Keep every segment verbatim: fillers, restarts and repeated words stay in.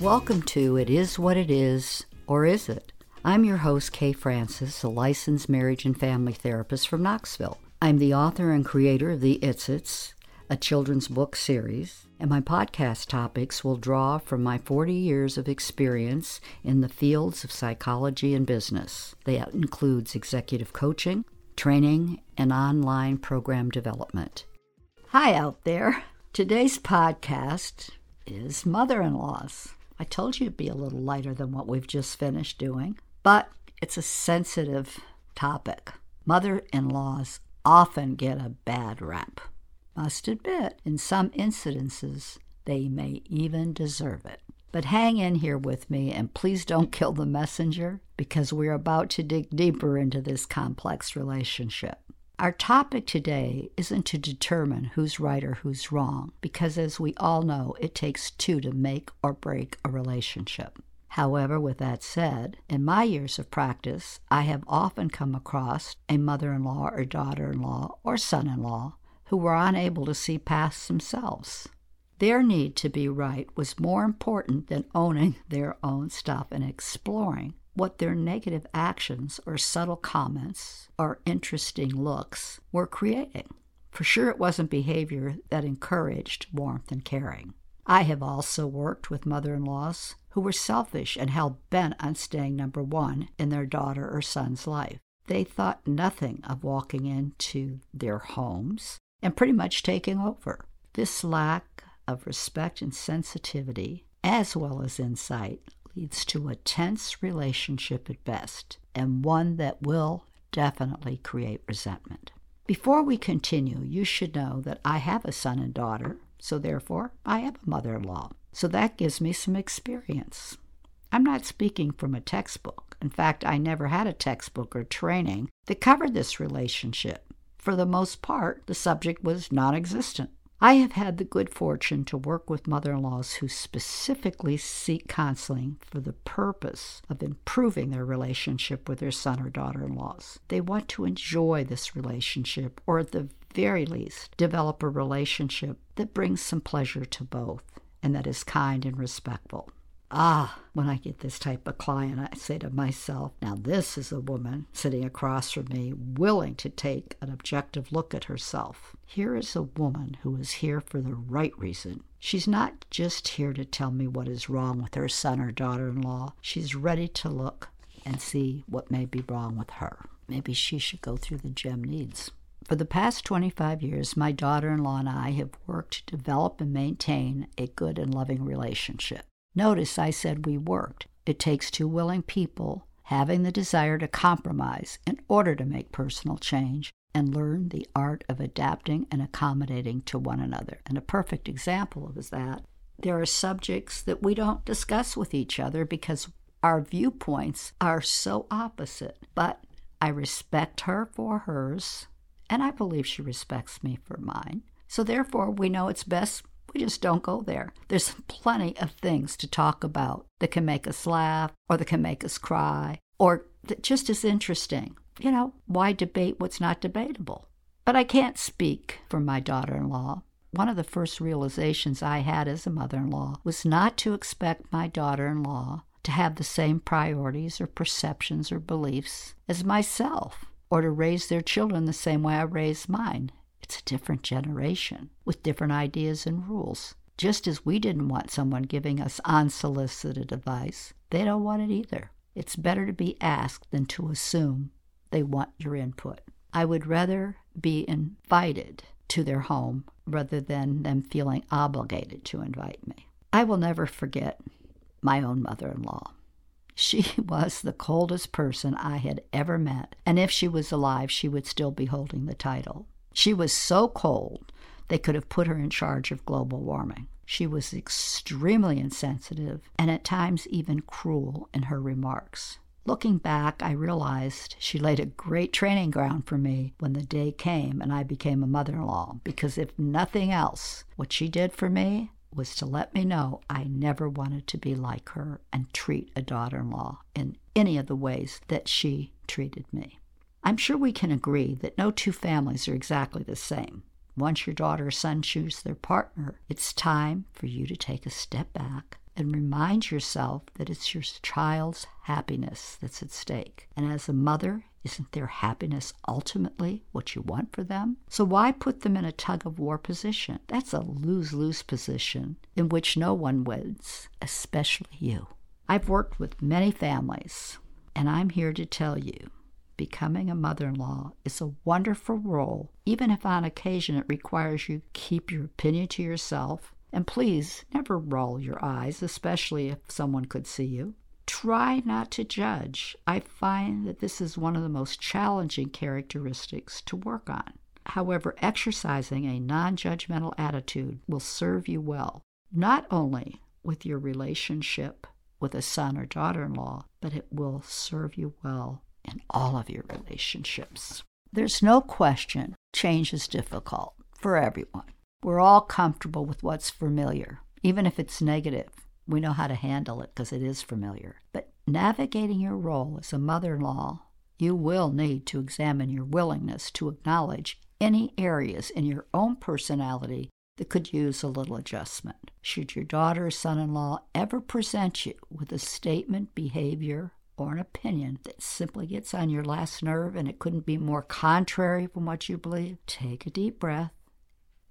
Welcome to It Is What It Is, or Is It? I'm your host, Kay Francis, a licensed marriage and family therapist from Knoxville. I'm the author and creator of The It's It's, a children's book series, and my podcast topics will draw from my forty years of experience in the fields of psychology and business. That includes executive coaching, training, and online program development. Hi out there. Today's podcast is mother-in-laws. I told you it'd be a little lighter than what we've just finished doing, but it's a sensitive topic. Mother-in-laws often get a bad rap. Must admit, in some incidences, they may even deserve it. But hang in here with me and please don't kill the messenger, because we're about to dig deeper into this complex relationship. Our topic today isn't to determine who's right or who's wrong, because as we all know, it takes two to make or break a relationship. However, with that said, in my years of practice, I have often come across a mother-in-law or daughter-in-law or son-in-law who were unable to see past themselves. Their need to be right was more important than owning their own stuff and exploring what their negative actions or subtle comments or interesting looks were creating. For sure, it wasn't behavior that encouraged warmth and caring. I have also worked with mother-in-laws who were selfish and hell-bent on staying number one in their daughter or son's life. They thought nothing of walking into their homes and pretty much taking over. This lack of respect and sensitivity, as well as insight, leads to a tense relationship at best, and one that will definitely create resentment. Before we continue, you should know that I have a son and daughter, so therefore I am a mother-in-law. So that gives me some experience. I'm not speaking from a textbook. In fact, I never had a textbook or training that covered this relationship. For the most part, the subject was non-existent. I have had the good fortune to work with mother-in-laws who specifically seek counseling for the purpose of improving their relationship with their son or daughter-in-laws. They want to enjoy this relationship, or at the very least, develop a relationship that brings some pleasure to both and that is kind and respectful. Ah, when I get this type of client, I say to myself, now this is a woman sitting across from me willing to take an objective look at herself. Here is a woman who is here for the right reason. She's not just here to tell me what is wrong with her son or daughter-in-law. She's ready to look and see what may be wrong with her. Maybe she should go through the gym needs. For the past twenty-five years, my daughter-in-law and I have worked to develop and maintain a good and loving relationship. Notice I said we worked. It takes two willing people having the desire to compromise in order to make personal change and learn the art of adapting and accommodating to one another. And a perfect example of that, there are subjects that we don't discuss with each other because our viewpoints are so opposite. But I respect her for hers, and I believe she respects me for mine. So therefore, we know it's best we just don't go there. There's plenty of things to talk about that can make us laugh or that can make us cry or that just is interesting. You know, why debate what's not debatable? But I can't speak for my daughter-in-law. One of the first realizations I had as a mother-in-law was not to expect my daughter-in-law to have the same priorities or perceptions or beliefs as myself or to raise their children the same way I raised mine. It's a different generation with different ideas and rules. Just as we didn't want someone giving us unsolicited advice, they don't want it either. It's better to be asked than to assume they want your input. I would rather be invited to their home rather than them feeling obligated to invite me. I will never forget my own mother-in-law. She was the coldest person I had ever met, and if she was alive, she would still be holding the title. She was so cold, they could have put her in charge of global warming. She was extremely insensitive and at times even cruel in her remarks. Looking back, I realized she laid a great training ground for me when the day came and I became a mother-in-law, because if nothing else, what she did for me was to let me know I never wanted to be like her and treat a daughter-in-law in any of the ways that she treated me. I'm sure we can agree that no two families are exactly the same. Once your daughter or son choose their partner, it's time for you to take a step back and remind yourself that it's your child's happiness that's at stake. And as a mother, isn't their happiness ultimately what you want for them? So why put them in a tug-of-war position? That's a lose-lose position in which no one wins, especially you. I've worked with many families, and I'm here to tell you, becoming a mother-in-law is a wonderful role, even if on occasion it requires you keep your opinion to yourself. And please, never roll your eyes, especially if someone could see you. Try not to judge. I find that this is one of the most challenging characteristics to work on. However, exercising a non-judgmental attitude will serve you well, not only with your relationship with a son or daughter-in-law, but it will serve you well in all of your relationships. There's no question change is difficult for everyone. We're all comfortable with what's familiar, even if it's negative. We know how to handle it because it is familiar. But navigating your role as a mother-in-law, you will need to examine your willingness to acknowledge any areas in your own personality that could use a little adjustment. Should your daughter or son-in-law ever present you with a statement, behavior, or an opinion that simply gets on your last nerve and it couldn't be more contrary from what you believe, take a deep breath.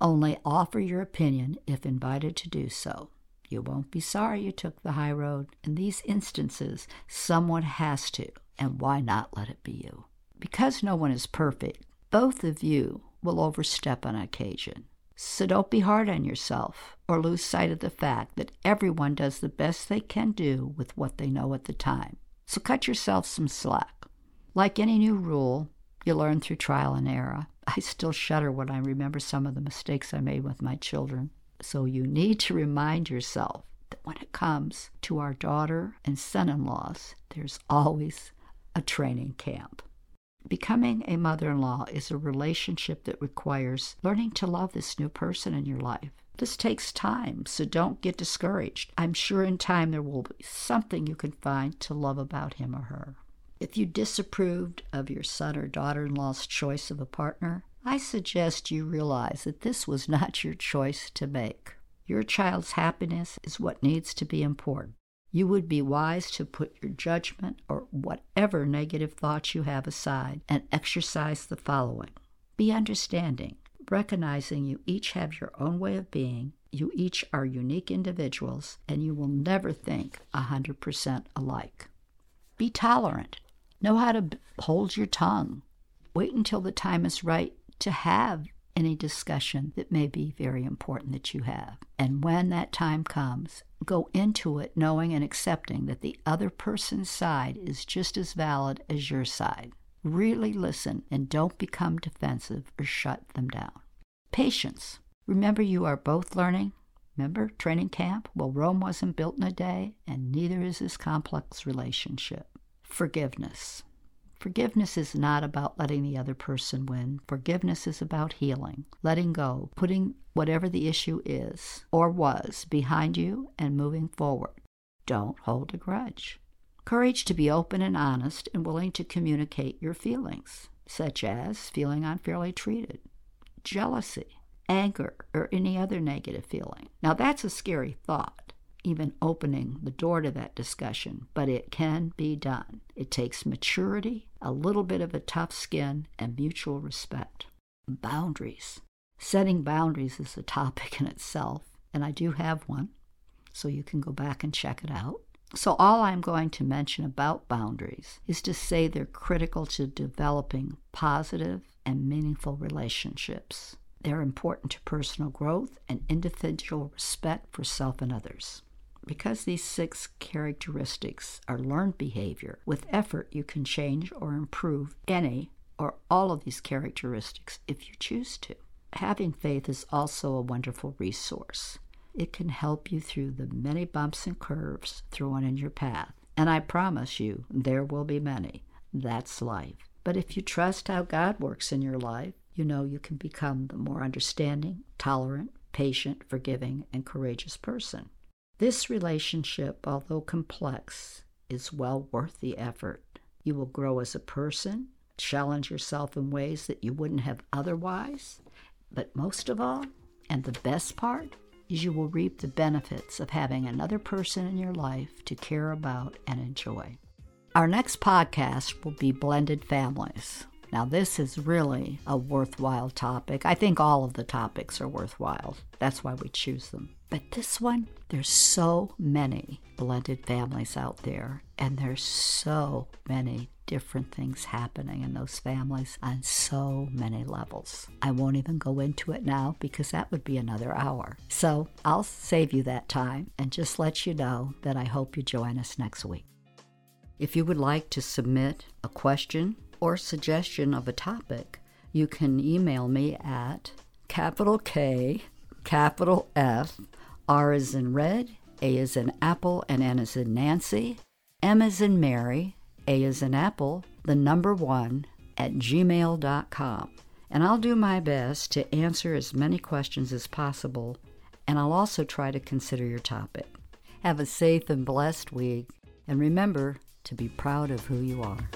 Only offer your opinion if invited to do so. You won't be sorry you took the high road. In these instances, someone has to, and why not let it be you? Because no one is perfect, both of you will overstep on occasion. So don't be hard on yourself or lose sight of the fact that everyone does the best they can do with what they know at the time. So cut yourself some slack. Like any new rule, you learn through trial and error. I still shudder when I remember some of the mistakes I made with my children. So you need to remind yourself that when it comes to our daughter and son-in-laws, there's always a training camp. Becoming a mother-in-law is a relationship that requires learning to love this new person in your life. This takes time, so don't get discouraged. I'm sure in time there will be something you can find to love about him or her. If you disapproved of your son or daughter-in-law's choice of a partner, I suggest you realize that this was not your choice to make. Your child's happiness is what needs to be important. You would be wise to put your judgment or whatever negative thoughts you have aside and exercise the following. Be understanding, recognizing you each have your own way of being, you each are unique individuals, and you will never think one hundred percent alike. Be tolerant. Know how to hold your tongue. Wait until the time is right to have any discussion that may be very important that you have. And when that time comes, go into it knowing and accepting that the other person's side is just as valid as your side. Really listen and don't become defensive or shut them down. Patience. Remember, you are both learning. Remember, training camp? Well, Rome wasn't built in a day, and neither is this complex relationship. Forgiveness. Forgiveness is not about letting the other person win. Forgiveness is about healing, letting go, putting whatever the issue is or was behind you and moving forward. Don't hold a grudge. Courage to be open and honest and willing to communicate your feelings, such as feeling unfairly treated, jealousy, anger, or any other negative feeling. Now, that's a scary thought, even opening the door to that discussion, but it can be done. It takes maturity, a little bit of a tough skin, and mutual respect. Boundaries. Setting boundaries is a topic in itself, and I do have one, so you can go back and check it out. So all I'm going to mention about boundaries is to say they're critical to developing positive and meaningful relationships. They're important to personal growth and individual respect for self and others. Because these six characteristics are learned behavior, with effort you can change or improve any or all of these characteristics if you choose to. Having faith is also a wonderful resource. It can help you through the many bumps and curves thrown in your path. And I promise you, there will be many. That's life. But if you trust how God works in your life, you know you can become the more understanding, tolerant, patient, forgiving, and courageous person. This relationship, although complex, is well worth the effort. You will grow as a person, challenge yourself in ways that you wouldn't have otherwise, but most of all, and the best part, is you will reap the benefits of having another person in your life to care about and enjoy. Our next podcast will be blended families. Now, this is really a worthwhile topic. I think all of the topics are worthwhile. That's why we choose them. But this one, there's so many blended families out there, and there's so many different things happening in those families on so many levels. I won't even go into it now because that would be another hour. So I'll save you that time and just let you know that I hope you join us next week. If you would like to submit a question or suggestion of a topic, you can email me at capital K, capital F, R is in red, A is in apple, and N is in Nancy, M is in Mary, A is in apple, the number one, at gmail dot com. And I'll do my best to answer as many questions as possible, and I'll also try to consider your topic. Have a safe and blessed week, and remember to be proud of who you are.